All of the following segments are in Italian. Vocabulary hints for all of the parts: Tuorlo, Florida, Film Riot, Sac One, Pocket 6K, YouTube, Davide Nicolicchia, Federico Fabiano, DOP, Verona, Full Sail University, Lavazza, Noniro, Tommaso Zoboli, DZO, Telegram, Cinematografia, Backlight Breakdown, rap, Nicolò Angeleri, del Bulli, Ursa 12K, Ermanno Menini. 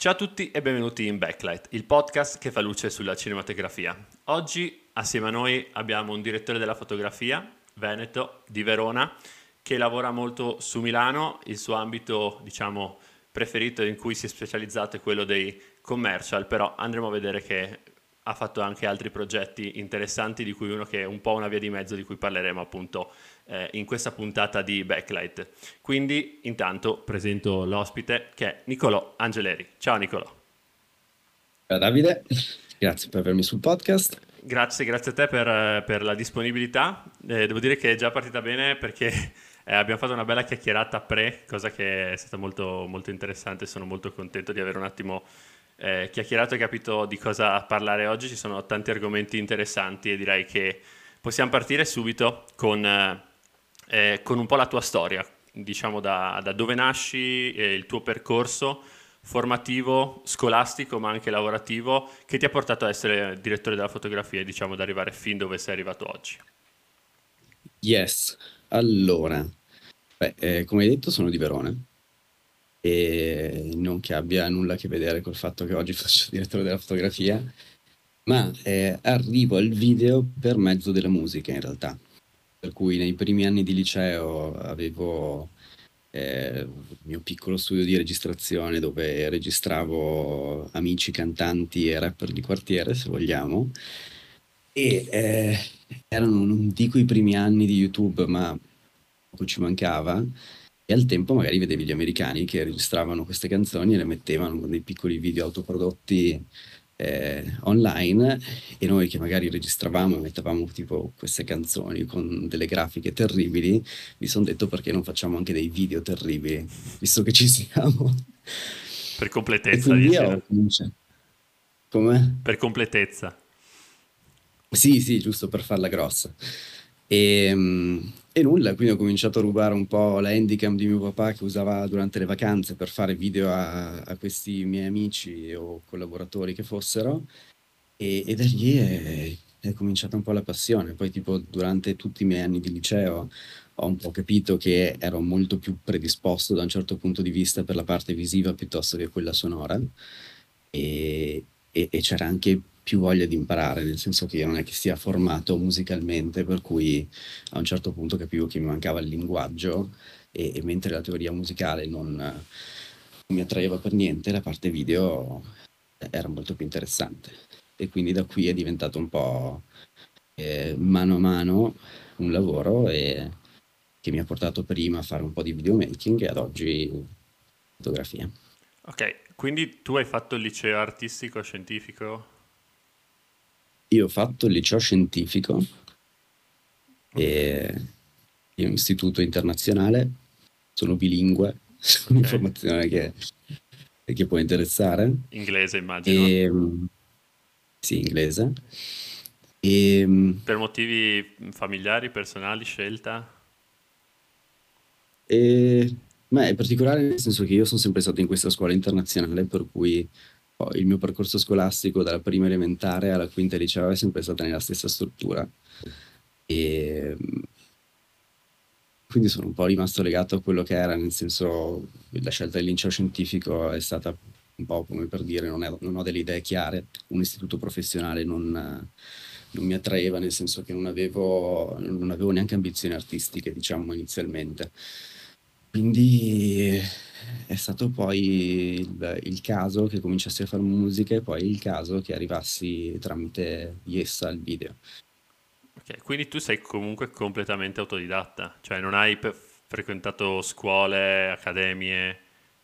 Ciao a tutti e benvenuti in Backlight, il podcast che fa luce sulla cinematografia. Oggi assieme a noi abbiamo un direttore della fotografia, veneto, di Verona, che lavora molto su Milano. Il suo ambito, diciamo, preferito in cui si è specializzato è quello dei commercial, però andremo a vedere che ha fatto anche altri progetti interessanti, di cui uno che è un po' una via di mezzo, di cui parleremo appunto in questa puntata di Backlight. Quindi intanto presento l'ospite, che è Nicolò Angeleri. Ciao Nicolò. Ciao Davide, grazie per avermi sul podcast. Grazie a te per la disponibilità. Devo dire che è già partita bene perché abbiamo fatto una bella chiacchierata cosa che è stata molto, molto interessante. Sono molto contento di avere un attimo chiacchierato e capito di cosa parlare oggi. Ci sono tanti argomenti interessanti e direi che possiamo partire subito con un po' la tua storia, diciamo da dove nasci, il tuo percorso formativo, scolastico ma anche lavorativo, che ti ha portato a essere direttore della fotografia e diciamo ad arrivare fin dove sei arrivato oggi. Yes, allora, come hai detto sono di Verona. E non che abbia nulla a che vedere col fatto che oggi faccio direttore della fotografia, ma arrivo al video per mezzo della musica in realtà, per cui nei primi anni di liceo avevo il mio piccolo studio di registrazione dove registravo amici, cantanti e rapper di quartiere, se vogliamo, e erano, non dico i primi anni di YouTube, ma poco ci mancava. E al tempo magari vedevi gli americani che registravano queste canzoni e le mettevano con dei piccoli video autoprodotti online, e noi che magari registravamo e mettevamo tipo queste canzoni con delle grafiche terribili, mi sono detto perché non facciamo anche dei video terribili, visto che ci siamo. Per completezza, come? Per completezza. Sì, giusto per farla grossa. E nulla, quindi ho cominciato a rubare un po' la handicam di mio papà, che usava durante le vacanze per fare video a questi miei amici o collaboratori che fossero, e da lì è cominciata un po' la passione. Poi tipo durante tutti i miei anni di liceo ho un po' capito che ero molto più predisposto da un certo punto di vista per la parte visiva piuttosto che quella sonora, e c'era anche più voglia di imparare, nel senso che non è che sia formato musicalmente, per cui a un certo punto capivo che mi mancava il linguaggio, e mentre la teoria musicale non mi attraeva per niente, la parte video era molto più interessante, e quindi da qui è diventato un po' mano a mano un lavoro che mi ha portato prima a fare un po' di videomaking e ad oggi fotografia. Ok, quindi tu hai fatto il liceo artistico-scientifico? Io ho fatto il liceo scientifico, e è un istituto internazionale, sono bilingue, okay. Un'informazione che può interessare. Inglese immagino. Sì, inglese. Per motivi familiari, personali, scelta? Ma è particolare nel senso che io sono sempre stato in questa scuola internazionale, per cui il mio percorso scolastico dalla prima elementare alla quinta liceo è sempre stata nella stessa struttura, e quindi sono un po' rimasto legato a quello che era, nel senso la scelta del liceo scientifico è stata un po' come per dire non ho delle idee chiare, un istituto professionale non mi attraeva, nel senso che non avevo neanche ambizioni artistiche, diciamo, inizialmente. Quindi è stato poi il caso che cominciassi a fare musica e poi il caso che arrivassi tramite essa al video. Ok, quindi tu sei comunque completamente autodidatta, cioè non hai frequentato scuole, accademie,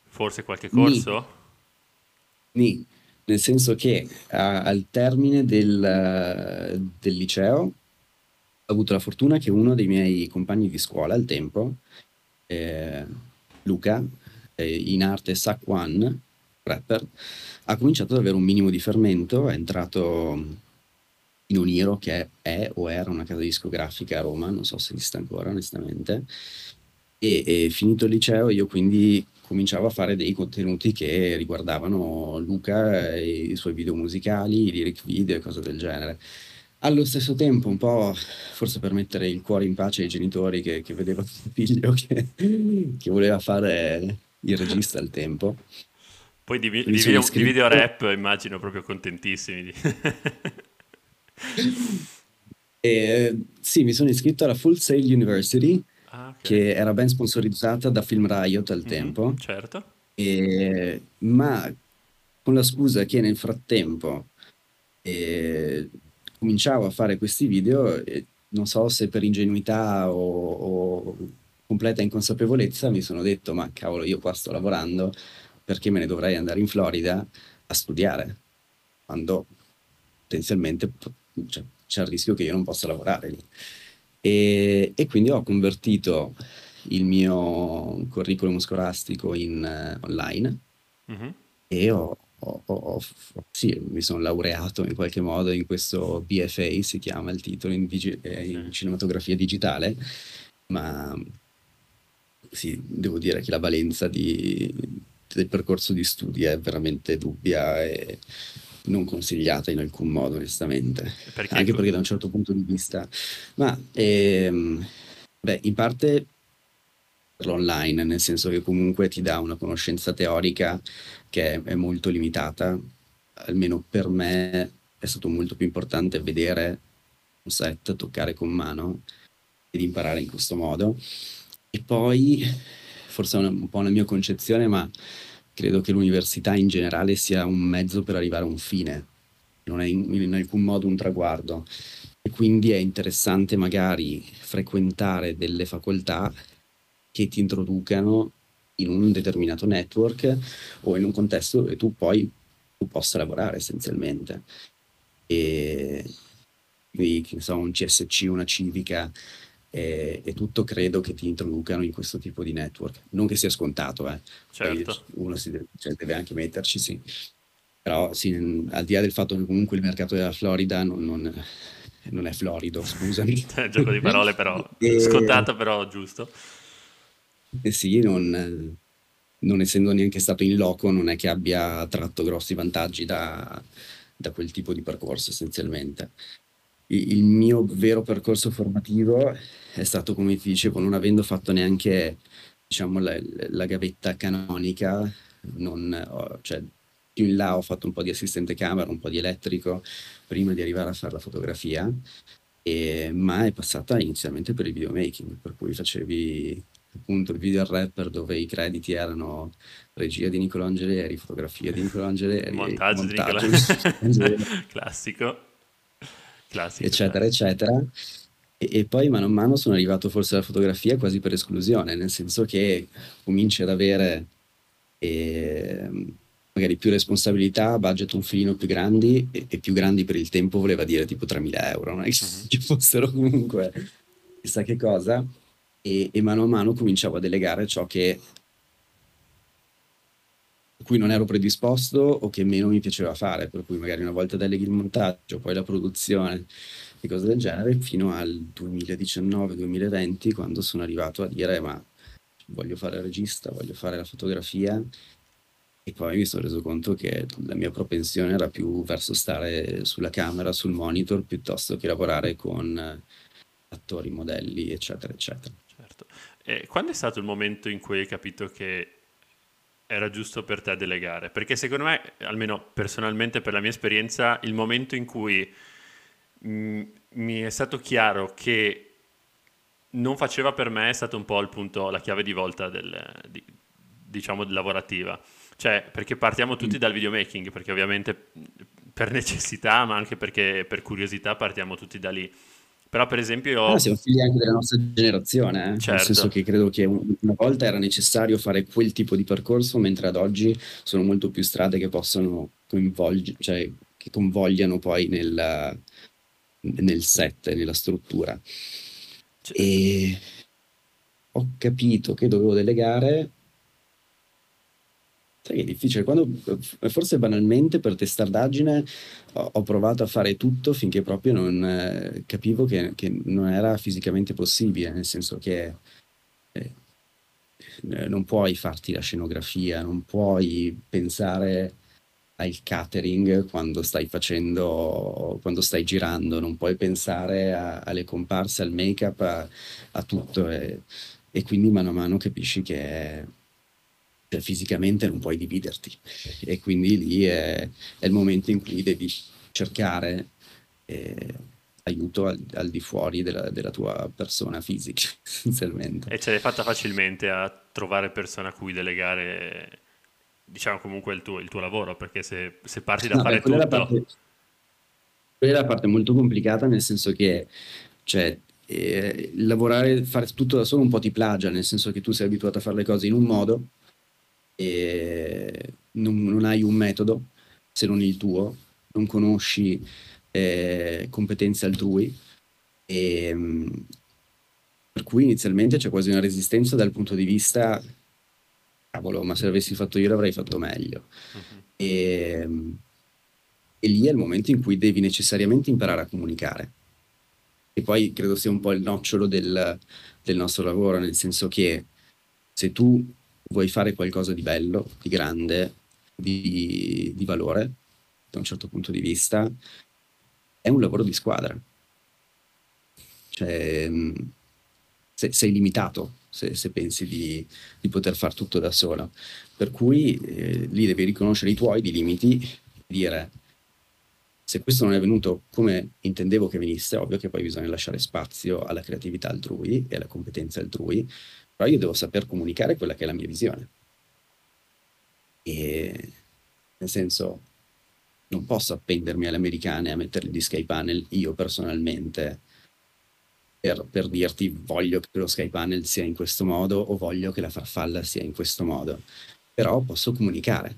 forse qualche corso? Nì, nel senso che al termine del liceo ho avuto la fortuna che uno dei miei compagni di scuola al tempo, Luca, in arte Sac One, rapper, ha cominciato ad avere un minimo di fermento, è entrato Noniro, che è o era una casa discografica a Roma, non so se esista ancora onestamente, e finito il liceo io quindi cominciavo a fare dei contenuti che riguardavano Luca e i suoi video musicali, i lyric video e cose del genere. Allo stesso tempo, un po' forse per mettere il cuore in pace ai genitori che vedevano il figlio che voleva fare il regista al tempo. Poi di video rap immagino proprio contentissimi di... sì, mi sono iscritto alla Full Sail University, che era ben sponsorizzata da Film Riot al tempo, certo. Ma con la scusa che nel frattempo cominciavo a fare questi video, non so se per ingenuità o completa inconsapevolezza mi sono detto: ma cavolo, io qua sto lavorando, perché me ne dovrei andare in Florida a studiare, quando potenzialmente c'è il rischio che io non possa lavorare lì. E quindi ho convertito il mio curriculum scolastico in online, e sì, mi sono laureato in qualche modo in questo BFA, si chiama il titolo, in cinematografia digitale, ma sì, devo dire che la valenza del percorso di studi è veramente dubbia e non consigliata in alcun modo, onestamente. Perché? Anche perché da un certo punto di vista, ma in parte l'online, nel senso che comunque ti dà una conoscenza teorica che è molto limitata. Almeno per me è stato molto più importante vedere un set, toccare con mano ed imparare in questo modo. E poi forse è un po' una mia concezione, ma credo che l'università in generale sia un mezzo per arrivare a un fine, non è in alcun modo un traguardo, e quindi è interessante magari frequentare delle facoltà che ti introducano in un determinato network o in un contesto dove tu poi possa lavorare essenzialmente. E quindi, che ne so, un CSC, una civica e tutto, credo che ti introducano in questo tipo di network. Non che sia scontato, certo. Uno deve anche metterci, sì. Però sì, al di là del fatto che comunque il mercato della Florida non è florido, scusami. Gioco di parole, però scontato, però giusto. Eh sì, non essendo neanche stato in loco, non è che abbia tratto grossi vantaggi da quel tipo di percorso essenzialmente. Il mio vero percorso formativo è stato, come ti dicevo, non avendo fatto neanche, diciamo, la gavetta canonica, cioè più in là ho fatto un po' di assistente camera, un po' di elettrico, prima di arrivare a fare la fotografia, ma è passata inizialmente per il videomaking, per cui facevi appunto il video al rapper, dove i crediti erano regia di Nicolò Angeleri, fotografia di Nicolò Angeleri, montaggio di Nicolò Angeleri, classico eccetera eccetera, e poi mano a mano sono arrivato forse alla fotografia quasi per esclusione, nel senso che cominci ad avere magari più responsabilità, budget un filino più grandi, e più grandi per il tempo voleva dire tipo 3.000 euro, non è che ci fossero comunque chissà che cosa. E mano a mano cominciavo a delegare ciò che cui non ero predisposto o che meno mi piaceva fare, per cui magari una volta deleghi il montaggio, poi la produzione e cose del genere, fino al 2019-2020, quando sono arrivato a dire: ma voglio fare il regista, voglio fare la fotografia. E poi mi sono reso conto che la mia propensione era più verso stare sulla camera, sul monitor, piuttosto che lavorare con attori, modelli, eccetera eccetera. Certo. E quando è stato il momento in cui hai capito che era giusto per te delegare? Perché secondo me, almeno personalmente per la mia esperienza, il momento in cui mi è stato chiaro che non faceva per me è stato un po' il punto, la chiave di volta diciamo lavorativa. Cioè, perché partiamo tutti dal videomaking, perché ovviamente per necessità, ma anche perché per curiosità partiamo tutti da lì. Però per esempio siamo figli anche della nostra generazione, certo. Nel senso che credo che una volta era necessario fare quel tipo di percorso, mentre ad oggi sono molto più strade che possono che convogliano poi nel set, nella struttura. Certo. E ho capito che dovevo delegare Sai che è difficile, quando, forse banalmente per testardaggine ho provato a fare tutto finché proprio non capivo che non era fisicamente possibile, nel senso che non puoi farti la scenografia, non puoi pensare al catering quando stai girando, non puoi pensare alle comparse, al make-up, a tutto, e quindi mano a mano capisci che fisicamente non puoi dividerti, e quindi lì è il momento in cui devi cercare aiuto al di fuori della tua persona fisica, essenzialmente. E ce l'hai fatta facilmente a trovare persone a cui delegare, diciamo, comunque il tuo lavoro, perché se parti da fare tutto... Quella è la parte molto complicata, nel senso che, cioè, lavorare, fare tutto da solo un po' ti plagia, nel senso che tu sei abituato a fare le cose in un modo e non hai un metodo se non il tuo, non conosci competenze altrui, per cui inizialmente c'è quasi una resistenza dal punto di vista cavolo, ma se l'avessi fatto io l'avrei fatto meglio. Uh-huh. E lì è il momento in cui devi necessariamente imparare a comunicare, e poi credo sia un po' il nocciolo del nostro lavoro, nel senso che se tu vuoi fare qualcosa di bello, di grande, di valore, da un certo punto di vista, è un lavoro di squadra. Cioè, sei limitato se pensi di poter far tutto da sola. Per cui lì devi riconoscere i tuoi limiti e dire: se questo non è venuto come intendevo che venisse, ovvio che poi bisogna lasciare spazio alla creatività altrui e alla competenza altrui, però io devo saper comunicare quella che è la mia visione, e nel senso non posso appendermi alle americane a mettere il display panel io personalmente per dirti voglio che lo sky panel sia in questo modo o voglio che la farfalla sia in questo modo, però posso comunicare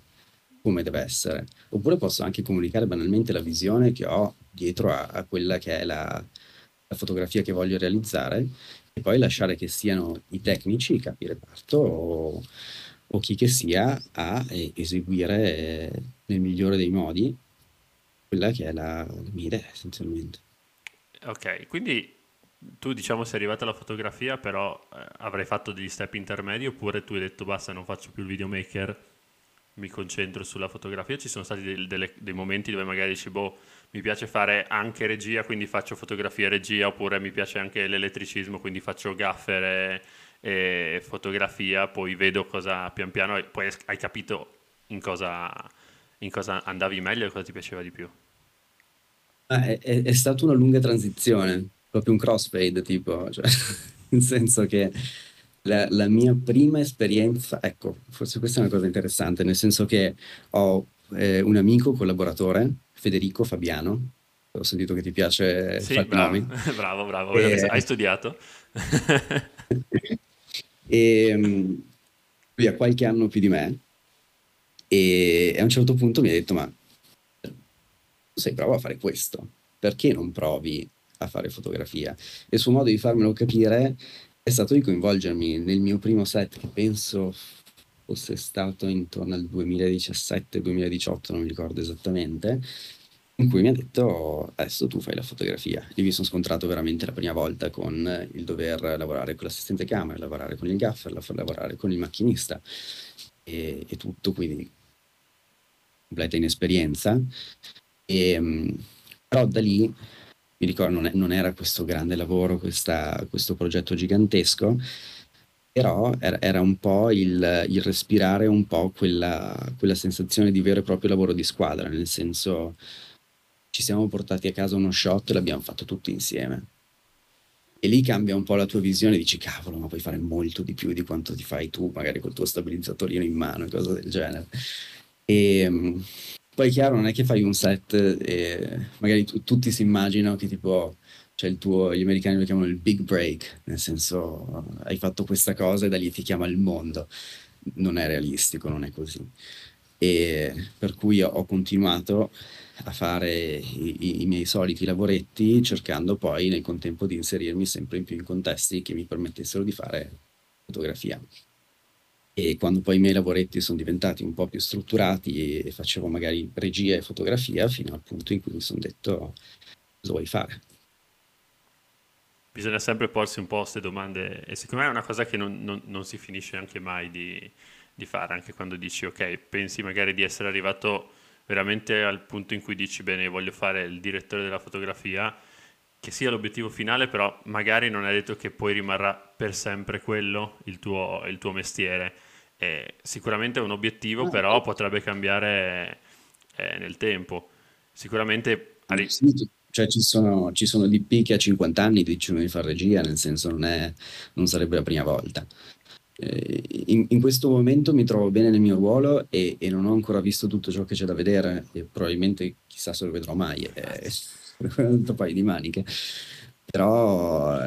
come deve essere, oppure posso anche comunicare banalmente la visione che ho dietro a quella che è la fotografia che voglio realizzare, e poi lasciare che siano i tecnici, i capi reparto o chi che sia a eseguire nel migliore dei modi quella che è la mia idea, essenzialmente. Ok, quindi tu, diciamo, sei arrivato alla fotografia, però avrai fatto degli step intermedi, oppure tu hai detto basta, non faccio più il videomaker, mi concentro sulla fotografia? Ci sono stati dei momenti dove magari dici boh, mi piace fare anche regia, quindi faccio fotografia e regia, oppure mi piace anche l'elettricismo, quindi faccio gaffer e fotografia, poi vedo cosa pian piano, e poi hai capito in cosa andavi meglio e cosa ti piaceva di più? È stata una lunga transizione, proprio un crossfade, tipo, cioè, nel senso che la mia prima esperienza, ecco, forse questa è una cosa interessante, nel senso che ho un amico collaboratore, Federico Fabiano, ho sentito che ti piace, sì, fare nomi. Bravo, hai studiato. E lui ha qualche anno più di me, e a un certo punto mi ha detto: ma sei bravo a fare questo, perché non provi a fare fotografia? E il suo modo di farmelo capire è stato di coinvolgermi nel mio primo set, che penso fosse stato intorno al 2017-2018, non mi ricordo esattamente, in cui mi ha detto: adesso tu fai la fotografia. Io mi sono scontrato veramente la prima volta con il dover lavorare con l'assistente camera, lavorare con il gaffer, lavorare con il macchinista e tutto, quindi completa inesperienza. Però da lì, mi ricordo, non era questo grande lavoro, questo progetto gigantesco, però era un po' il respirare un po' quella sensazione di vero e proprio lavoro di squadra, nel senso ci siamo portati a casa uno shot e l'abbiamo fatto tutti insieme, e lì cambia un po' la tua visione, dici cavolo, ma puoi fare molto di più di quanto ti fai tu magari col tuo stabilizzatore in mano e cose del genere. E poi è chiaro, non è che fai un set e magari tutti si immaginano che tipo c'è gli americani lo chiamano il big break, nel senso hai fatto questa cosa e da lì ti chiama il mondo. Non è realistico, non è così. E per cui ho continuato a fare i miei soliti lavoretti, cercando poi nel contempo di inserirmi sempre in più in contesti che mi permettessero di fare fotografia. E quando poi i miei lavoretti sono diventati un po' più strutturati e facevo magari regia e fotografia, fino al punto in cui mi sono detto: oh, cosa vuoi fare? Bisogna sempre porsi un po' queste domande, e secondo me è una cosa che non si finisce anche mai di fare, anche quando dici ok, pensi magari di essere arrivato veramente al punto in cui dici bene, voglio fare il direttore della fotografia, che sia l'obiettivo finale, però magari non è detto che poi rimarrà per sempre quello il tuo mestiere. Sicuramente è un obiettivo, però potrebbe cambiare nel tempo. Sicuramente cioè, ci sono DP che a 50 anni dicono di fare regia, nel senso non sarebbe la prima volta. In questo momento mi trovo bene nel mio ruolo e non ho ancora visto tutto ciò che c'è da vedere, e probabilmente chissà se lo vedrò mai. Un paio di maniche, però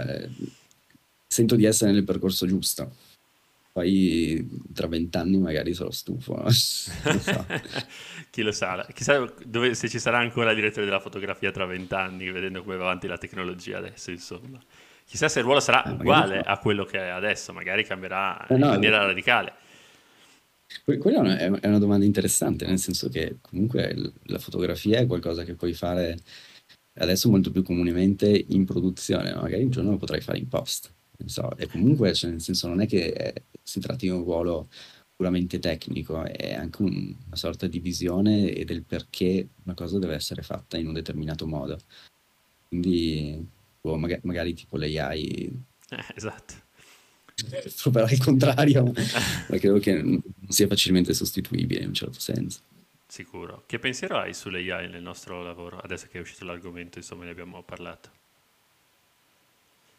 sento di essere nel percorso giusto. Poi tra 20 anni magari sarò stufo, no? So. Chi lo sa, chissà se ci sarà ancora il direttore della fotografia tra 20 anni, vedendo come va avanti la tecnologia adesso, insomma. Chissà se il ruolo sarà uguale a quello che è adesso, magari cambierà in maniera radicale. Quella è una domanda interessante, nel senso che comunque la fotografia è qualcosa che puoi fare adesso molto più comunemente in produzione, no? Magari un giorno lo potrai fare in post, non so. E comunque, cioè, nel senso, non è che si tratti di un ruolo puramente tecnico, è anche una sorta di visione e del perché una cosa deve essere fatta in un determinato modo. Quindi magari tipo l'AI, esatto, proverà il contrario, ma credo che non sia facilmente sostituibile in un certo senso. Sicuro. Che pensiero hai sulle AI nel nostro lavoro? Adesso che è uscito l'argomento, insomma, ne abbiamo parlato.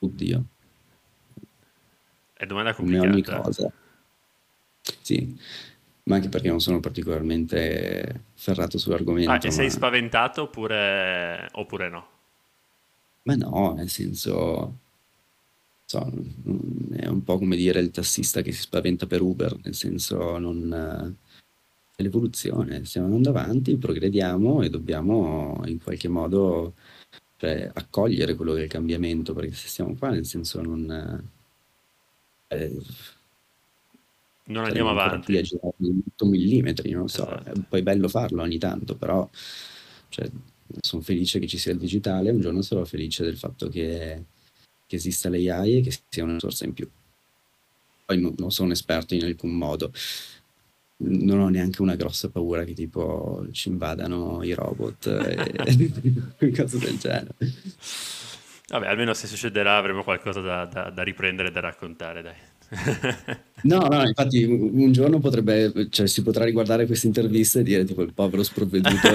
Oddio. È domanda complicata. Come ogni cosa. Sì, ma anche perché non sono particolarmente ferrato sull'argomento. E sei spaventato oppure no? Ma no, nel senso, è un po' come dire il tassista che si spaventa per Uber, nel senso non... l'evoluzione, stiamo andando avanti, progrediamo e dobbiamo in qualche modo, cioè, accogliere quello che è il cambiamento, perché se stiamo qua, nel senso, non andiamo avanti a girare 8 millimetri, non so. Esatto. Poi è bello farlo ogni tanto, però, cioè, sono felice che ci sia il digitale, un giorno sarò felice del fatto che esista l'AI e che sia una risorsa in più. Poi non sono un esperto in alcun modo. Non ho neanche una grossa paura che tipo ci invadano i robot e cose del genere. Vabbè, almeno se succederà avremo qualcosa da riprendere e da raccontare, dai. No, infatti un giorno potrebbe, cioè, si potrà riguardare queste interviste e dire tipo il povero sprovveduto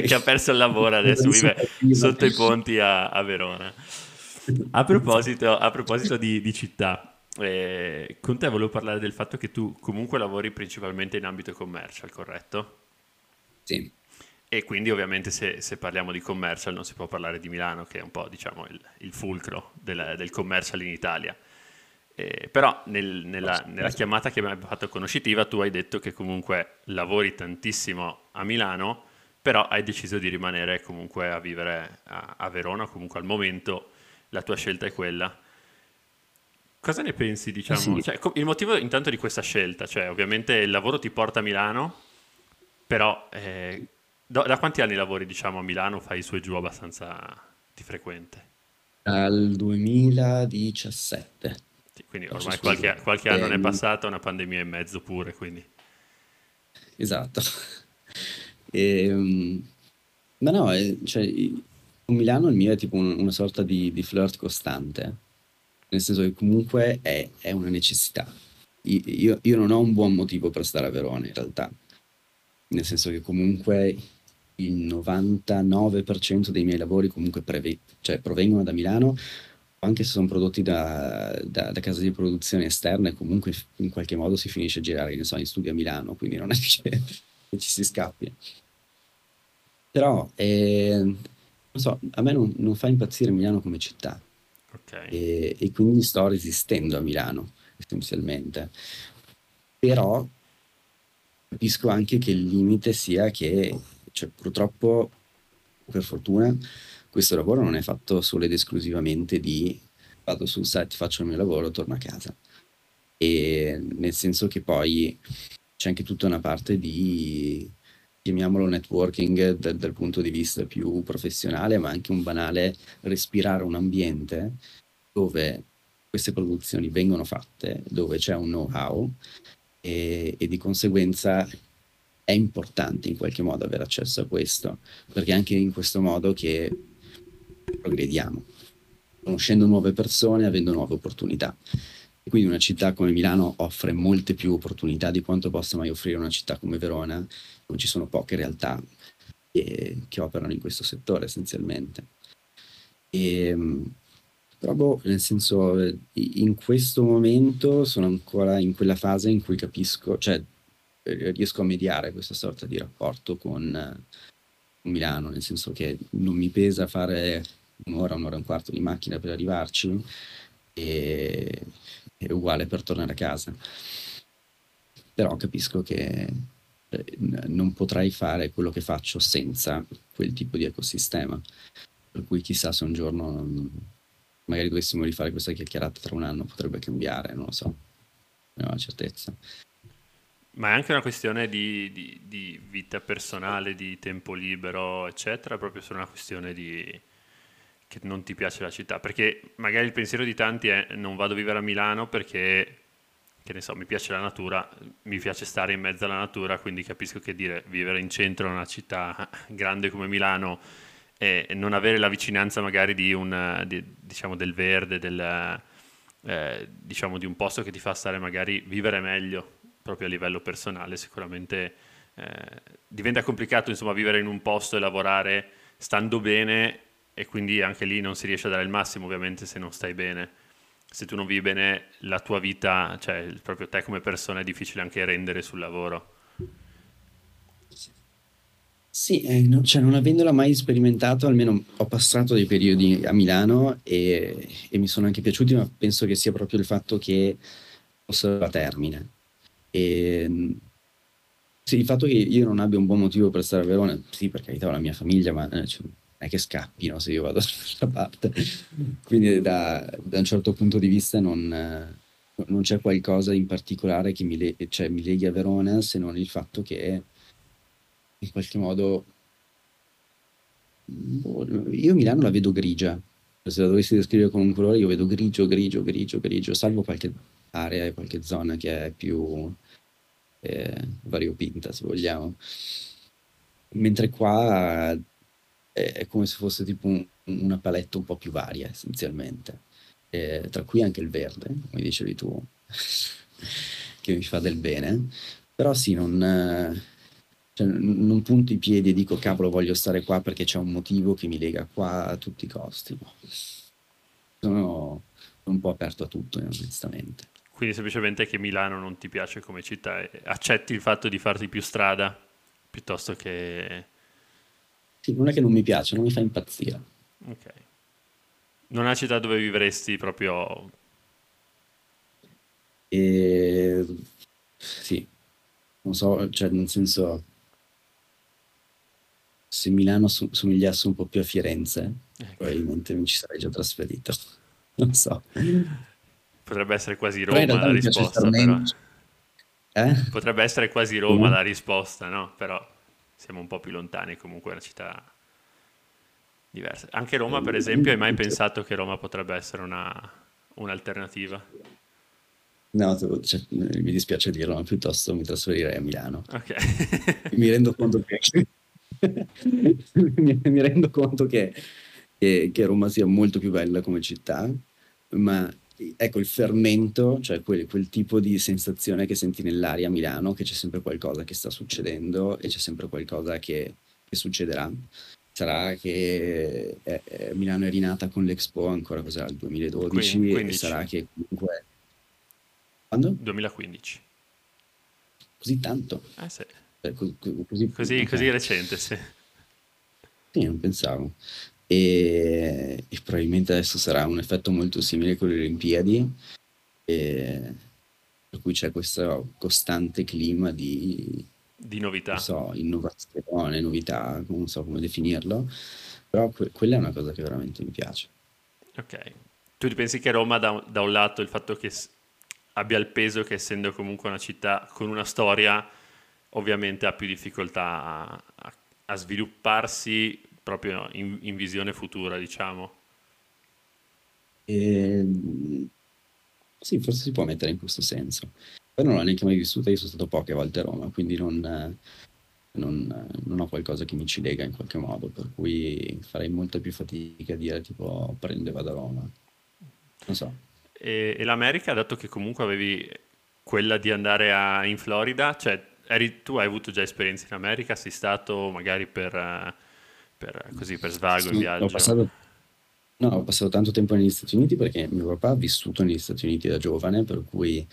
che ha perso il lavoro, adesso vive sotto i ponti a Verona. A proposito di città, con te volevo parlare del fatto che tu comunque lavori principalmente in ambito commercial, corretto? Sì. E quindi ovviamente se parliamo di commercial non si può parlare di Milano, che è un po', diciamo, il fulcro del commercial in Italia. Però nella chiamata che abbiamo fatto conoscitiva tu hai detto che comunque lavori tantissimo a Milano, però hai deciso di rimanere comunque a vivere a Verona, comunque al momento la tua scelta è quella. Cosa ne pensi, diciamo? Sì. Cioè, il motivo intanto di questa scelta, cioè ovviamente il lavoro ti porta a Milano, però da quanti anni lavori, diciamo, a Milano? Fai su e giù abbastanza di frequente? Dal 2017. Sì, quindi ormai qualche anno ne è passata, una pandemia e mezzo pure, quindi. Esatto. Ma no, cioè, con Milano il mio è tipo una sorta di flirt costante. Nel senso che comunque è una necessità. Io non ho un buon motivo per stare a Verona, in realtà. Nel senso che comunque il 99% dei miei lavori comunque cioè provengono da Milano, anche se sono prodotti da case di produzione esterne, comunque in qualche modo si finisce a girare, ne so, in studio a Milano, quindi non è che ci si scappi. Però, non so, a me non fa impazzire Milano come città. Okay. E quindi sto resistendo a Milano essenzialmente, però capisco anche che il limite sia che, cioè, purtroppo, per fortuna, questo lavoro non è fatto solo ed esclusivamente di vado sul set, faccio il mio lavoro, torno a casa, e nel senso che poi c'è anche tutta una parte di, chiamiamolo networking dal punto di vista più professionale, ma anche un banale respirare un ambiente dove queste produzioni vengono fatte, dove c'è un know-how e di conseguenza è importante in qualche modo avere accesso a questo, perché è anche in questo modo che progrediamo, conoscendo nuove persone, avendo nuove opportunità. E quindi una città come Milano offre molte più opportunità di quanto possa mai offrire una città come Verona, dove ci sono poche realtà che operano in questo settore essenzialmente. Però nel senso, in questo momento sono ancora in quella fase in cui capisco, cioè riesco a mediare questa sorta di rapporto con Milano, nel senso che non mi pesa fare un'ora, un'ora e un quarto di macchina per arrivarci, e è uguale per tornare a casa. Però capisco che non potrei fare quello che faccio senza quel tipo di ecosistema, per cui chissà se un giorno... magari dovessimo rifare questa chiacchierata tra un anno, potrebbe cambiare, non lo so, non ho la certezza. Ma è anche una questione di vita personale, di tempo libero, eccetera, proprio solo una questione di che non ti piace la città, perché magari il pensiero di tanti è non vado a vivere a Milano perché, che ne so, mi piace la natura, mi piace stare in mezzo alla natura, quindi capisco che dire vivere in centro a una città grande come Milano e non avere la vicinanza magari diciamo del verde, diciamo di un posto che ti fa stare magari vivere meglio proprio a livello personale, sicuramente diventa complicato, insomma, vivere in un posto e lavorare stando bene, e quindi anche lì non si riesce a dare il massimo, ovviamente, se non stai bene. Se tu non vivi bene la tua vita, cioè proprio te come persona, è difficile anche rendere sul lavoro. Sì, cioè non avendola mai sperimentato, almeno ho passato dei periodi a Milano e mi sono anche piaciuti, ma penso che sia proprio il fatto che fosse a termine. Sì, il fatto che io non abbia un buon motivo per stare a Verona, sì, per carità, ho la mia famiglia, ma cioè, non è che scappino se io vado dall'altra parte. Quindi da un certo punto di vista non c'è qualcosa in particolare che mi leghi a Verona, se non il fatto che in qualche modo io Milano la vedo grigia. Se la dovessi descrivere con un colore, io vedo grigio, grigio, grigio, grigio, salvo qualche area e qualche zona che è più variopinta, se vogliamo. Mentre qua è come se fosse tipo una palette un po' più varia, essenzialmente. Tra cui anche il verde, come dicevi tu, che mi fa del bene. Però sì, cioè, non punto i piedi e dico cavolo voglio stare qua perché c'è un motivo che mi lega qua a tutti i costi. Sono un po' aperto a tutto, onestamente. Quindi semplicemente che Milano non ti piace come città, accetti il fatto di farti più strada piuttosto che... Sì, non è che non mi piace, non mi fa impazzire. Ok. Non è una città dove vivresti proprio... Sì, non so, cioè nel senso... Se Milano somigliasse un po' più a Firenze, ecco, probabilmente mi ci sarei già trasferito. Non so. Potrebbe essere quasi Roma la risposta, però. Potrebbe essere quasi Roma la risposta, no? Però siamo un po' più lontani, comunque è una città diversa. Anche Roma, per esempio, hai mai pensato che Roma potrebbe essere un'alternativa? No, cioè, mi dispiace dirlo, ma piuttosto mi trasferirei a Milano. Ok. Mi rendo conto che... mi rendo conto che Roma sia molto più bella come città, ma ecco il fermento, cioè quel tipo di sensazione che senti nell'aria a Milano, che c'è sempre qualcosa che sta succedendo e c'è sempre qualcosa che succederà. Sarà che Milano è rinata con l'Expo ancora, cos'era, il 2012, 15. E sarà che comunque... Quando? 2015. Così tanto? Ah sì. Così recente, sì. Sì, non pensavo. E probabilmente adesso sarà un effetto molto simile con le Olimpiadi, per cui c'è questo costante clima di novità. Non so, innovazione, novità, non so come definirlo, però quella è una cosa che veramente mi piace. Ok. Tu pensi che Roma, da un lato, il fatto che abbia il peso che, essendo comunque una città con una storia, ovviamente ha più difficoltà a svilupparsi proprio in visione futura, diciamo. Sì, forse si può mettere in questo senso. Però non l'ho neanche mai vissuta, io sono stato poche volte a Roma, quindi non ho qualcosa che mi ci lega in qualche modo, per cui farei molta più fatica a dire tipo prendo e vado a Roma, non so. E l'America, dato che comunque avevi quella di andare in Florida, cioè tu hai avuto già esperienze in America? Sei stato magari per svago, in viaggio? Ho passato tanto tempo negli Stati Uniti perché mio papà ha vissuto negli Stati Uniti da giovane, per cui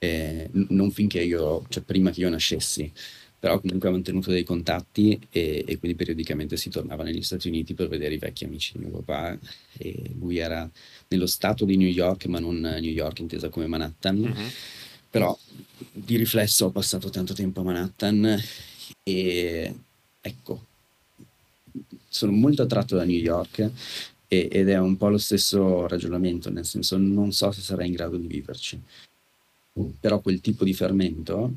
non finché io, cioè prima che io nascessi, però comunque ha mantenuto dei contatti e quindi periodicamente si tornava negli Stati Uniti per vedere i vecchi amici di mio papà. E lui era nello stato di New York, ma non New York intesa come Manhattan, però di riflesso ho passato tanto tempo a Manhattan e ecco, sono molto attratto da New York ed è un po' lo stesso ragionamento, nel senso non so se sarei in grado di viverci, però quel tipo di fermento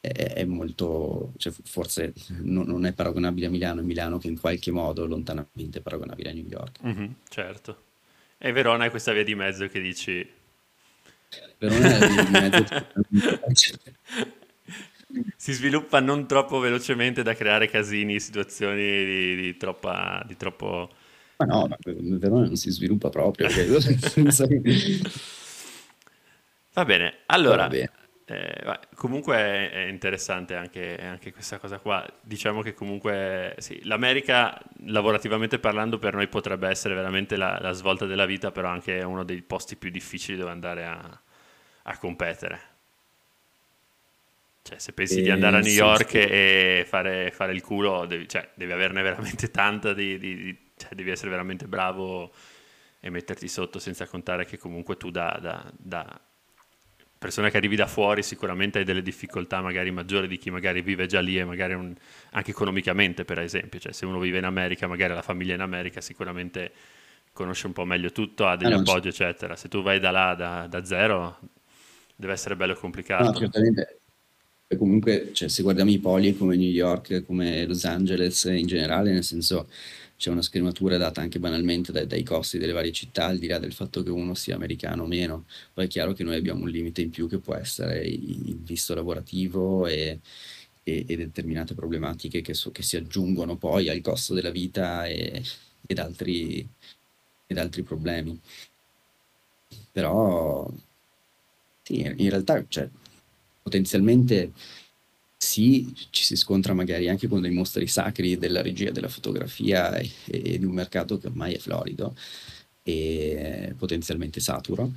è molto, cioè forse non è paragonabile a Milano che in qualche modo lontanamente è paragonabile a New York. Certo. E Verona è questa via di mezzo che dici... Verona è via di mezzo. Si sviluppa non troppo velocemente da creare casini, situazioni di troppo... Ma no, Verona non si sviluppa proprio. Va bene, allora... Va bene. Comunque è interessante anche questa cosa qua. Diciamo che comunque sì, l'America lavorativamente parlando per noi potrebbe essere veramente la svolta della vita, però anche è uno dei posti più difficili dove andare a competere. Cioè se pensi di andare a New York e fare il culo, devi averne veramente tanta, cioè, devi essere veramente bravo e metterti sotto, senza contare che comunque tu da persona che arrivi da fuori sicuramente hai delle difficoltà magari maggiori di chi magari vive già lì, e magari anche economicamente, per esempio, cioè se uno vive in America magari la famiglia in America sicuramente conosce un po' meglio tutto, ha degli appoggi eccetera. Se tu vai da là da zero deve essere bello complicato. No, certamente. E comunque, cioè, se guardiamo i poli come New York, come Los Angeles in generale, nel senso c'è una scrematura data anche banalmente dai costi delle varie città, al di là del fatto che uno sia americano o meno. Poi è chiaro che noi abbiamo un limite in più che può essere il visto lavorativo e determinate problematiche che si aggiungono poi al costo della vita ed altri problemi. Però sì, in realtà, cioè, potenzialmente sì, ci si scontra magari anche con dei mostri sacri della regia, della fotografia e di un mercato che ormai è florido e potenzialmente saturo,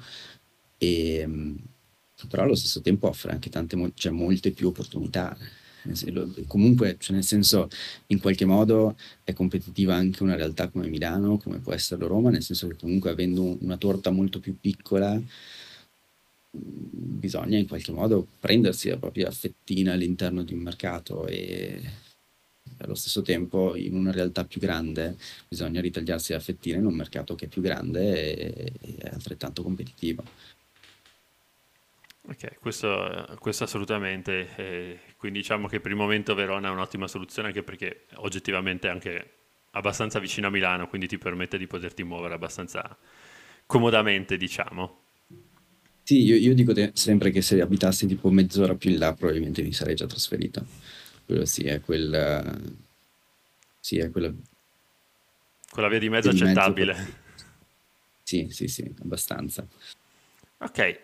però allo stesso tempo offre anche molte più opportunità. Comunque, cioè, nel senso, in qualche modo è competitiva anche una realtà come Milano, come può essere Roma, nel senso che comunque avendo una torta molto più piccola bisogna in qualche modo prendersi la propria fettina all'interno di un mercato, e allo stesso tempo in una realtà più grande bisogna ritagliarsi la fettina in un mercato che è più grande e altrettanto competitivo. Ok, questo assolutamente. Quindi diciamo che per il momento Verona è un'ottima soluzione, anche perché oggettivamente è anche abbastanza vicino a Milano, quindi ti permette di poterti muovere abbastanza comodamente, diciamo. Sì, io dico sempre che se abitassi tipo mezz'ora più in là probabilmente mi sarei già trasferito. Quello sì, è quella... Quella via di mezzo accettabile. Sì, abbastanza. Ok,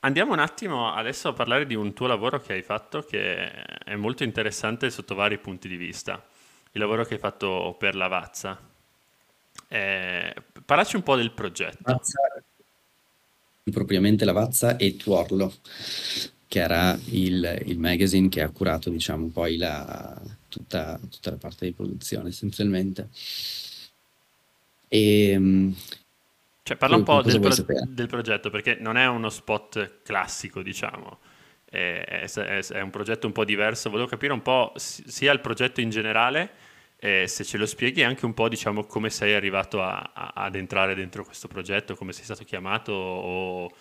andiamo un attimo adesso a parlare di un tuo lavoro che hai fatto, che è molto interessante sotto vari punti di vista. Il lavoro che hai fatto per Lavazza. Parlaci un po' del progetto. Lavazza, propriamente Lavazza e Tuorlo, che era il magazine che ha curato, diciamo, poi tutta la parte di produzione essenzialmente. Cioè, parla un po' del progetto, perché non è uno spot classico, diciamo, è un progetto un po' diverso. Volevo capire un po' sia il progetto in generale, se ce lo spieghi anche un po', diciamo, come sei arrivato ad entrare dentro questo progetto, come sei stato chiamato, o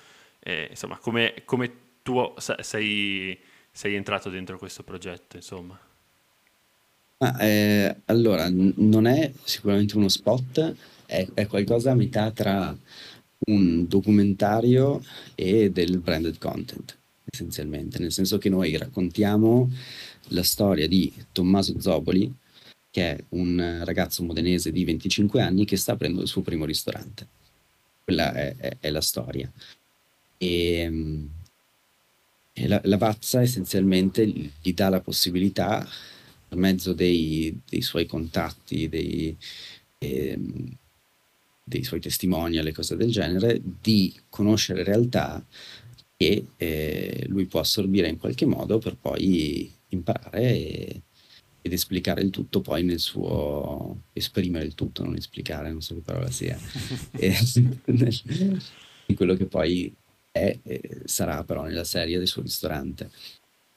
Insomma, come tu sei entrato dentro questo progetto, insomma? Allora, non è sicuramente uno spot, è qualcosa a metà tra un documentario e del branded content, essenzialmente, nel senso che noi raccontiamo la storia di Tommaso Zoboli, che è un ragazzo modenese di 25 anni che sta aprendo il suo primo ristorante. Quella è la storia. E Lavazza essenzialmente gli dà la possibilità, per mezzo dei suoi contatti, dei suoi testimonial e cose del genere, di conoscere realtà che lui può assorbire in qualche modo per poi imparare ed esplicare il tutto poi nel suo... esprimere il tutto, non esplicare, non so che parola sia, di quello che poi è, sarà però nella serie del suo ristorante.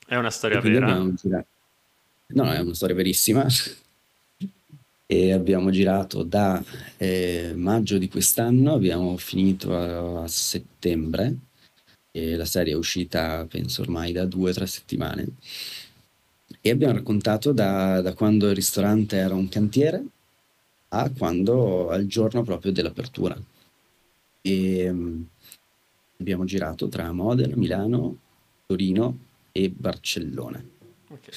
È una storia vera? No, è una storia verissima. E abbiamo girato da maggio di quest'anno, abbiamo finito a settembre, e la serie è uscita penso ormai da 2 o 3 settimane, e abbiamo raccontato da quando il ristorante era un cantiere a quando, al giorno proprio dell'apertura, e abbiamo girato tra Modena, Milano, Torino e Barcellona. Okay.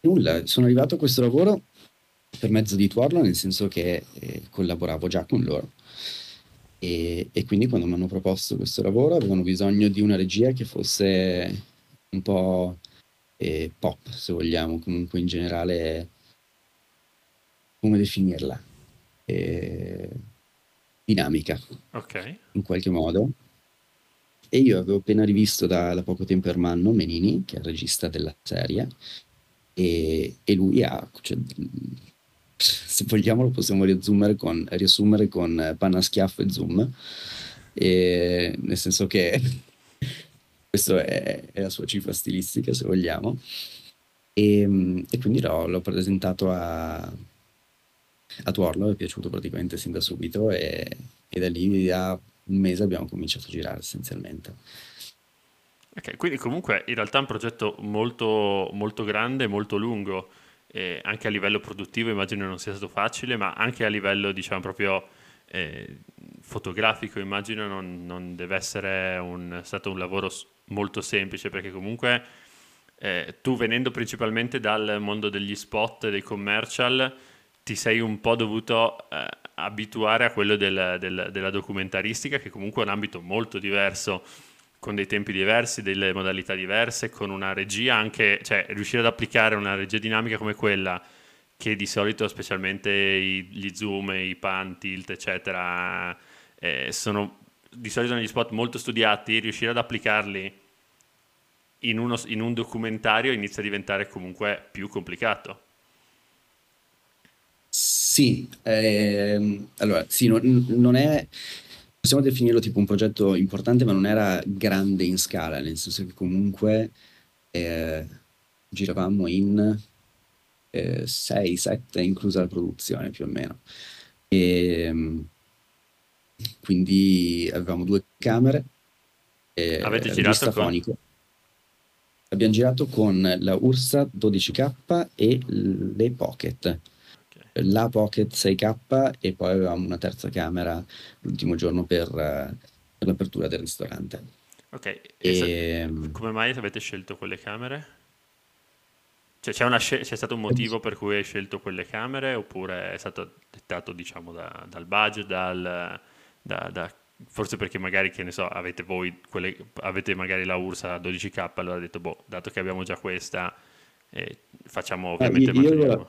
Nulla, sono arrivato a questo lavoro per mezzo di Tuorlo, nel senso che collaboravo già con loro, e quindi quando mi hanno proposto questo lavoro avevano bisogno di una regia che fosse un po' pop, se vogliamo, comunque in generale, come definirla, dinamica, okay, in qualche modo. E io avevo appena rivisto da poco tempo Ermanno Menini, che è il regista della serie, e lui ha, cioè, se vogliamo lo possiamo riassumere con panna, schiaffo e zoom, nel senso che questa è la sua cifra stilistica, se vogliamo, e quindi l'ho presentato a Tuorlo, è piaciuto praticamente sin da subito, e da lì a un mese abbiamo cominciato a girare essenzialmente. Ok, quindi comunque in realtà è un progetto molto, molto grande, molto lungo, anche a livello produttivo immagino non sia stato facile, ma anche a livello, diciamo, proprio fotografico immagino non deve essere stato un lavoro molto semplice, perché comunque tu, venendo principalmente dal mondo degli spot, dei commercial, ti sei un po' dovuto abituare a quello della documentaristica, che comunque è un ambito molto diverso, con dei tempi diversi, delle modalità diverse, con una regia anche, cioè riuscire ad applicare una regia dinamica come quella che di solito, specialmente gli zoom, i pan, tilt, eccetera, sono di solito negli spot molto studiati, riuscire ad applicarli in un documentario inizia a diventare comunque più complicato. Sì, allora, sì, non è... possiamo definirlo tipo un progetto importante, ma non era grande in scala, nel senso che comunque giravamo in 6-7, inclusa la produzione più o meno, e quindi avevamo 2 camere. Avete girato con... Abbiamo girato con la Ursa 12K e le Pocket, la Pocket 6K, e poi avevamo una terza camera l'ultimo giorno per l'apertura del ristorante. Ok, come mai avete scelto quelle camere? Cioè, c'è stato un motivo per cui hai scelto quelle camere, oppure è stato dettato, diciamo, dal budget, forse perché magari, che ne so, avete magari la Ursa 12K, allora ho detto, boh, dato che abbiamo già questa, facciamo ovviamente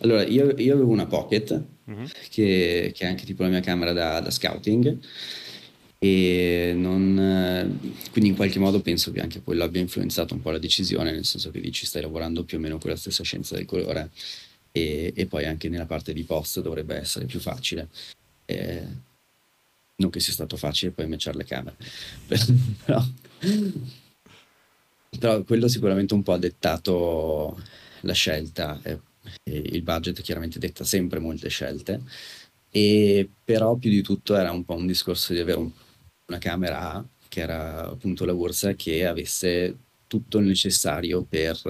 Allora, io avevo una Pocket, che è anche tipo la mia camera da scouting, e quindi in qualche modo penso che anche quello abbia influenzato un po' la decisione, nel senso che dici, stai lavorando più o meno con la stessa scienza del colore, e poi anche nella parte di post dovrebbe essere più facile, non che sia stato facile poi matchare le camere, però quello sicuramente un po' ha dettato la scelta. Il budget chiaramente detta sempre molte scelte, E però più di tutto era un po' un discorso di avere una camera A, che era appunto la Ursa, che avesse tutto il necessario per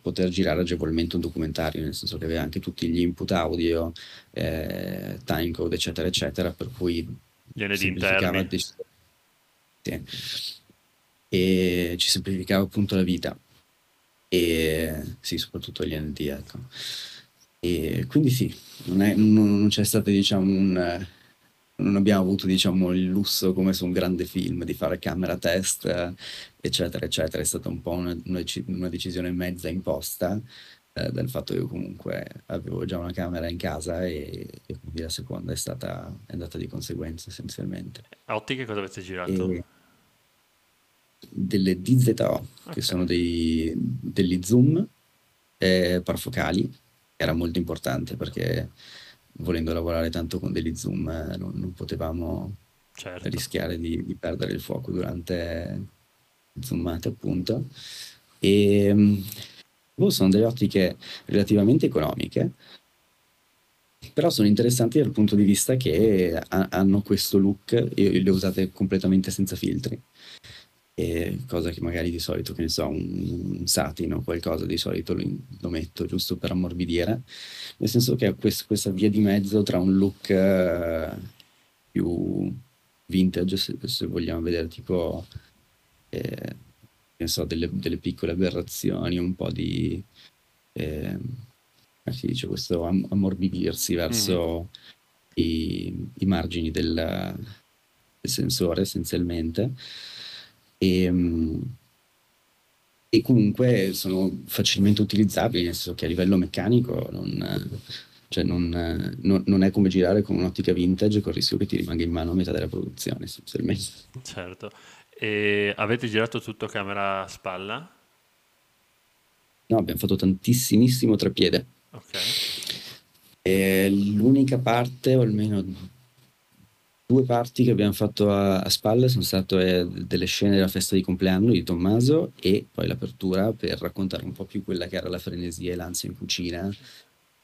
poter girare agevolmente un documentario, nel senso che aveva anche tutti gli input audio, timecode eccetera eccetera, per cui semplificava e ci semplificava appunto la vita, e sì, soprattutto gli ND, ecco. E quindi sì, non c'è stato, diciamo, non abbiamo avuto, diciamo, il lusso come su un grande film di fare camera test eccetera eccetera. È stata un po' una decisione mezza imposta dal fatto che io comunque avevo già una camera in casa, e quindi la seconda è andata di conseguenza essenzialmente. A Ottiche cosa avete girato? Delle DZO, okay, che sono degli zoom parafocali. Era molto importante perché, volendo lavorare tanto con degli zoom, non potevamo, certo, rischiare di perdere il fuoco durante le zoomate, appunto. E sono delle ottiche relativamente economiche, però sono interessanti dal punto di vista che hanno questo look. Io le ho usate completamente senza filtri, cosa che magari di solito, che ne so, un satino o qualcosa di solito lo metto giusto per ammorbidire, nel senso che ha questa via di mezzo tra un look più vintage, se vogliamo vedere, tipo ne so, delle piccole aberrazioni, un po' di si dice, questo ammorbidirsi verso i margini del sensore essenzialmente. E comunque sono facilmente utilizzabili, nel senso che a livello meccanico non è come girare con un'ottica vintage, con il rischio che ti rimanga in mano a metà della produzione essenzialmente. Certo. E avete girato tutto camera spalla? No, abbiamo fatto tantissimissimo treppiede. Ok. L'unica parte, o almeno due parti, che abbiamo fatto a spalle sono state delle scene della festa di compleanno di Tommaso, e poi l'apertura per raccontare un po' più quella che era la frenesia e l'ansia in cucina.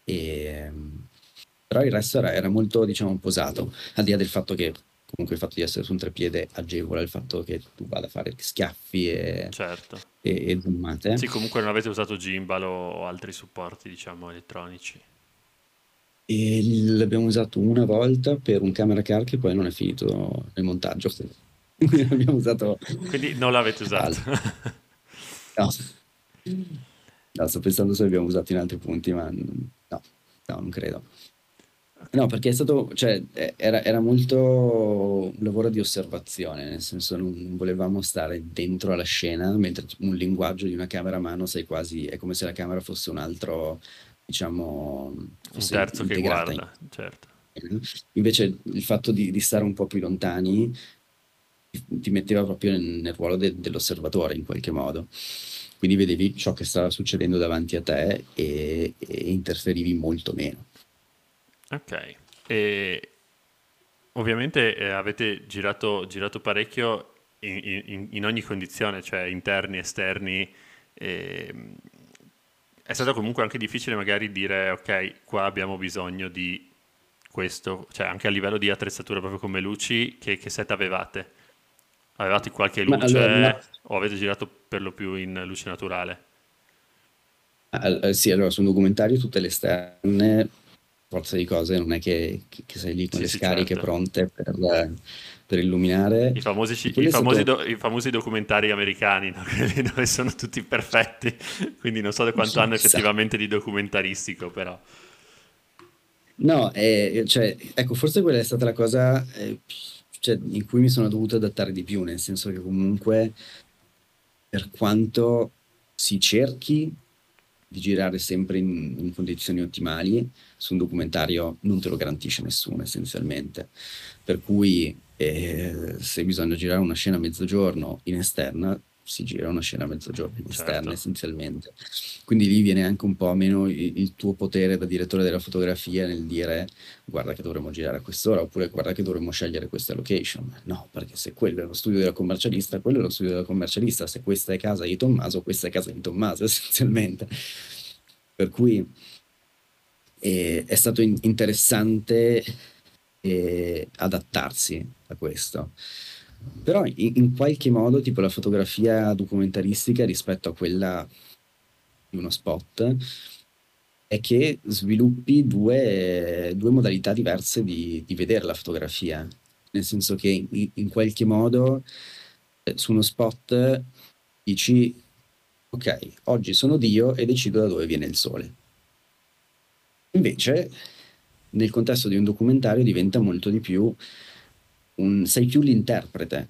Però il resto era molto, diciamo, posato, al di là del fatto che comunque il fatto di essere su un treppiede agevola il fatto che tu vada a fare schiaffi certo, e zoomate. Sì, comunque non avete usato gimbal o altri supporti, diciamo, elettronici. E l'abbiamo usato una volta per un camera car che poi non è finito nel montaggio, quindi l'abbiamo usato. Quindi non l'avete usato? No, sto pensando se l'abbiamo usato in altri punti, ma no, non credo. No, perché è stato, cioè, era molto un lavoro di osservazione, nel senso non volevamo stare dentro alla scena, mentre un linguaggio di una camera a mano è come se la camera fosse un altro, diciamo, un terzo che guarda, certo. Invece il fatto di stare un po' più lontani ti metteva proprio nel ruolo dell'osservatore, in qualche modo, quindi vedevi ciò che stava succedendo davanti a te e interferivi molto meno. Ok. E ovviamente avete girato parecchio in ogni condizione, cioè interni, esterni. È stato comunque anche difficile magari dire, ok, qua abbiamo bisogno di questo, cioè anche a livello di attrezzatura, proprio come luci, che set avevate? Avevate qualche luce, o avete girato per lo più in luce naturale? Sì, allora, su un documentario tutte le esterne, forza di cose, non è che sei lì con le scariche, certo, pronte per illuminare. I famosi documentari americani, no? Quelli dove sono tutti perfetti, quindi non so da quanto hanno effettivamente di documentaristico, però. No, cioè, ecco, forse quella è stata la cosa cioè, in cui mi sono dovuto adattare di più, nel senso che comunque, per quanto si cerchi di girare sempre in condizioni ottimali, su un documentario non te lo garantisce nessuno essenzialmente, per cui se bisogna girare una scena a mezzogiorno in esterna, si gira una scena a mezzogiorno in esterna, certo, essenzialmente. Quindi lì viene anche un po' meno il tuo potere da direttore della fotografia nel dire, guarda che dovremmo girare a quest'ora, oppure guarda che dovremmo scegliere questa location. No, perché se quello è lo studio della commercialista, quello è lo studio della commercialista, se questa è casa di Tommaso, questa è casa di Tommaso essenzialmente. Per cui è stato interessante adattarsi a questo. Però in qualche modo, tipo, la fotografia documentaristica rispetto a quella di uno spot è che sviluppi due modalità diverse di vedere la fotografia, nel senso che in qualche modo su uno spot dici: ok, oggi sono Dio e decido da dove viene il sole. Invece nel contesto di un documentario diventa molto di più sei più l'interprete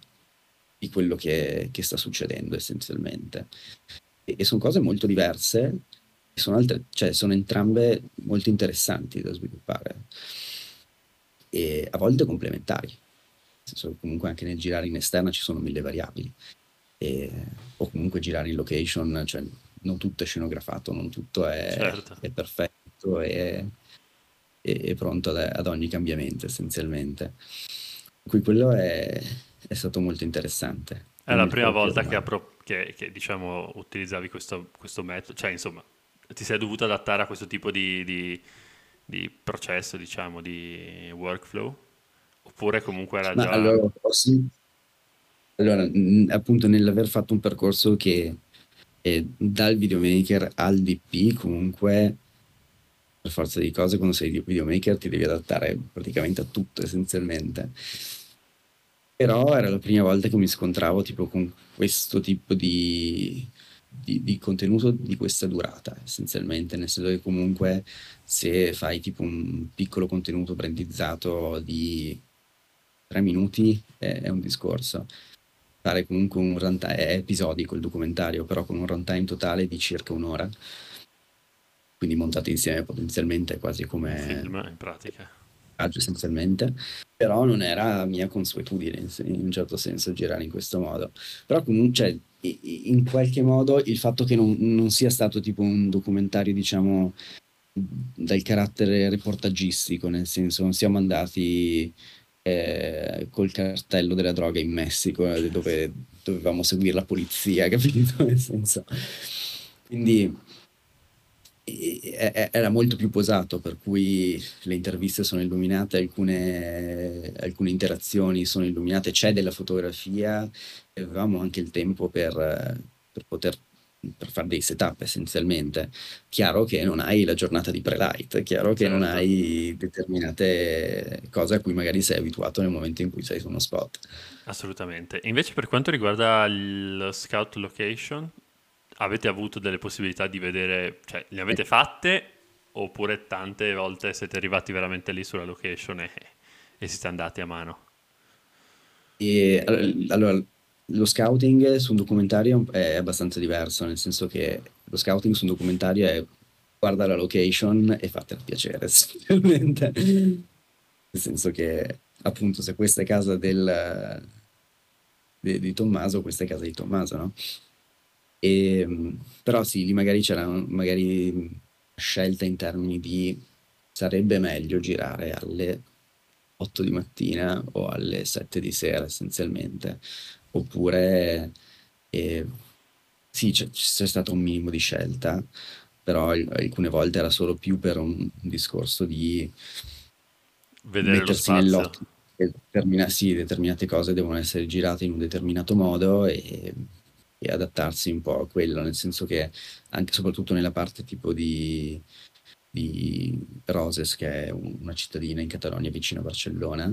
di quello che sta succedendo essenzialmente, e sono cose molto diverse, sono entrambe molto interessanti da sviluppare e a volte complementari, nel senso, comunque anche nel girare in esterna ci sono mille variabili, o comunque girare in location, cioè non tutto è scenografato, non tutto è, certo, è perfetto e è pronto ad ogni cambiamento essenzialmente. Qui quello è stato molto interessante. È la prima volta che diciamo utilizzavi questo metodo, cioè insomma ti sei dovuto adattare a questo tipo di processo, diciamo, di workflow, oppure comunque era già... Allora, appunto, nell'aver fatto un percorso che dal videomaker al DP, comunque per forza di cose quando sei videomaker ti devi adattare praticamente a tutto essenzialmente, però era la prima volta che mi scontravo tipo con questo tipo di contenuto di questa durata essenzialmente, nel senso che comunque se fai tipo un piccolo contenuto brandizzato di 3 minuti è un discorso, fare comunque un runtime, è episodico il documentario, però con un runtime totale di circa un'ora, quindi montate insieme potenzialmente quasi come film in pratica essenzialmente, però non era mia consuetudine in un certo senso girare in questo modo, però comunque in qualche modo il fatto che non sia stato tipo un documentario, diciamo, dal carattere reportagistico, nel senso non siamo andati col cartello della droga in Messico dove dovevamo seguire la polizia, capito? Nel senso, quindi era molto più posato, per cui le interviste sono illuminate, alcune interazioni sono illuminate, c'è della fotografia, e avevamo anche il tempo per fare dei setup essenzialmente. Chiaro che non hai la giornata di pre-light, chiaro che non hai determinate cose a cui magari sei abituato nel momento in cui sei su uno spot. Assolutamente. E invece per quanto riguarda lo scout location, avete avuto delle possibilità di vedere, cioè le avete fatte, oppure tante volte siete arrivati veramente lì sulla location e siete andati a mano? Allora, lo scouting su un documentario è abbastanza diverso, nel senso che lo scouting su un documentario è guarda la location e fatela piacere, sicuramente. Nel senso che, appunto, se questa è casa di Tommaso, questa è casa di Tommaso, no? Però sì, lì magari c'era scelta in termini di sarebbe meglio girare alle 8 di mattina o alle 7 di sera essenzialmente, oppure sì, c'è stato un minimo di scelta, però alcune volte era solo più per un discorso di vedere lo spazio nell'occhio, sì, determinate cose devono essere girate in un determinato modo e adattarsi un po' a quello, nel senso che anche soprattutto nella parte tipo di Roses, che è una cittadina in Catalogna vicino a Barcellona,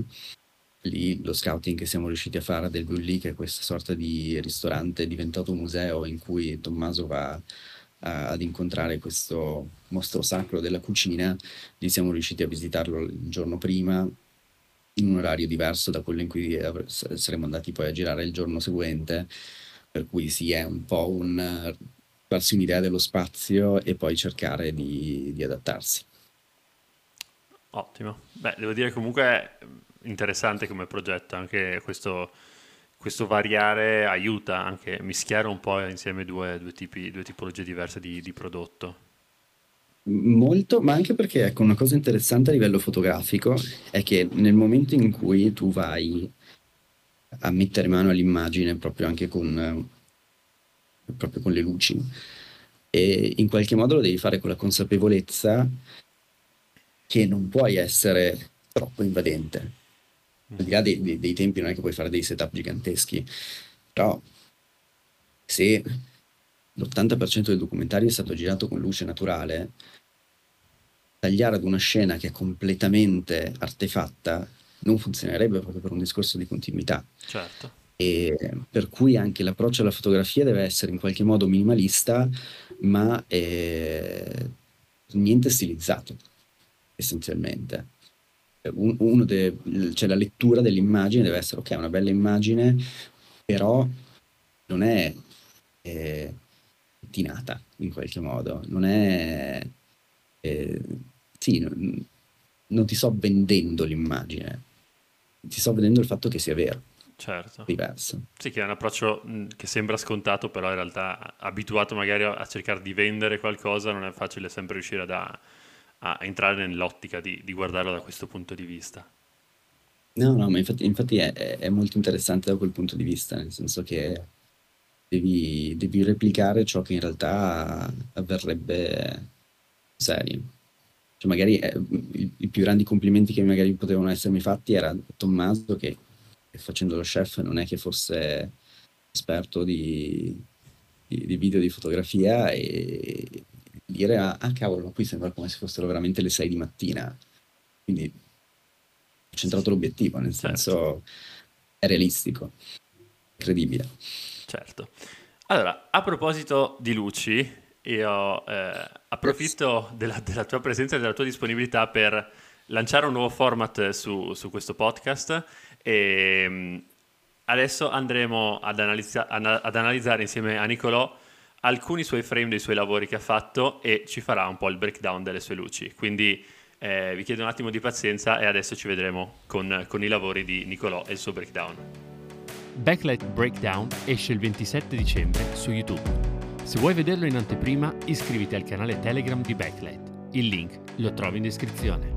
lì lo scouting che siamo riusciti a fare del Bulli, che è questa sorta di ristorante diventato museo in cui Tommaso va ad incontrare questo mostro sacro della cucina, lì siamo riusciti a visitarlo il giorno prima in un orario diverso da quello in cui saremmo andati poi a girare il giorno seguente, per cui sì, è un po' un farsi un'idea dello spazio e poi cercare di adattarsi. Ottimo. Beh, devo dire comunque interessante come progetto, anche questo variare aiuta anche a mischiare un po' insieme due tipologie diverse di prodotto. Molto, ma anche perché, ecco, una cosa interessante a livello fotografico è che nel momento in cui tu vai a mettere mano all'immagine proprio anche proprio con le luci, e in qualche modo lo devi fare con la consapevolezza che non puoi essere troppo invadente. Al di là dei tempi non è che puoi fare dei setup giganteschi, però se l'80% del documentario è stato girato con luce naturale, tagliare ad una scena che è completamente artefatta non funzionerebbe proprio per un discorso di continuità. Certo. E per cui anche l'approccio alla fotografia deve essere in qualche modo minimalista, ma niente stilizzato, essenzialmente. Cioè la lettura dell'immagine deve essere, ok, una bella immagine, però non è pettinata in qualche modo, non è non ti sto vendendo l'immagine, ti sto vendendo il fatto che sia vero. Certo. Diverso. Sì, che è un approccio che sembra scontato, però in realtà, abituato magari a cercare di vendere qualcosa, non è facile sempre riuscire a entrare nell'ottica di guardarlo da questo punto di vista. No, ma infatti è molto interessante da quel punto di vista, nel senso che devi replicare ciò che in realtà avverrebbe serio. Cioè magari i più grandi complimenti che magari potevano essermi fatti era Tommaso, che facendo lo chef non è che fosse esperto di video, di fotografia, e dire ah cavolo, ma qui sembra come se fossero veramente le 6 di mattina, quindi ho centrato l'obiettivo, nel senso è realistico, credibile. Certo. Allora, a proposito di luci, io approfitto della tua presenza e della tua disponibilità per lanciare un nuovo format su questo podcast, e adesso andremo ad analizzare insieme a Nicolò alcuni suoi frame dei suoi lavori che ha fatto, e ci farà un po' il breakdown delle sue luci, quindi vi chiedo un attimo di pazienza e adesso ci vedremo con i lavori di Nicolò e il suo breakdown. Backlight Breakdown esce il 27 dicembre su YouTube. Se vuoi vederlo in anteprima, iscriviti al canale Telegram di Backlight. Il link lo trovi in descrizione.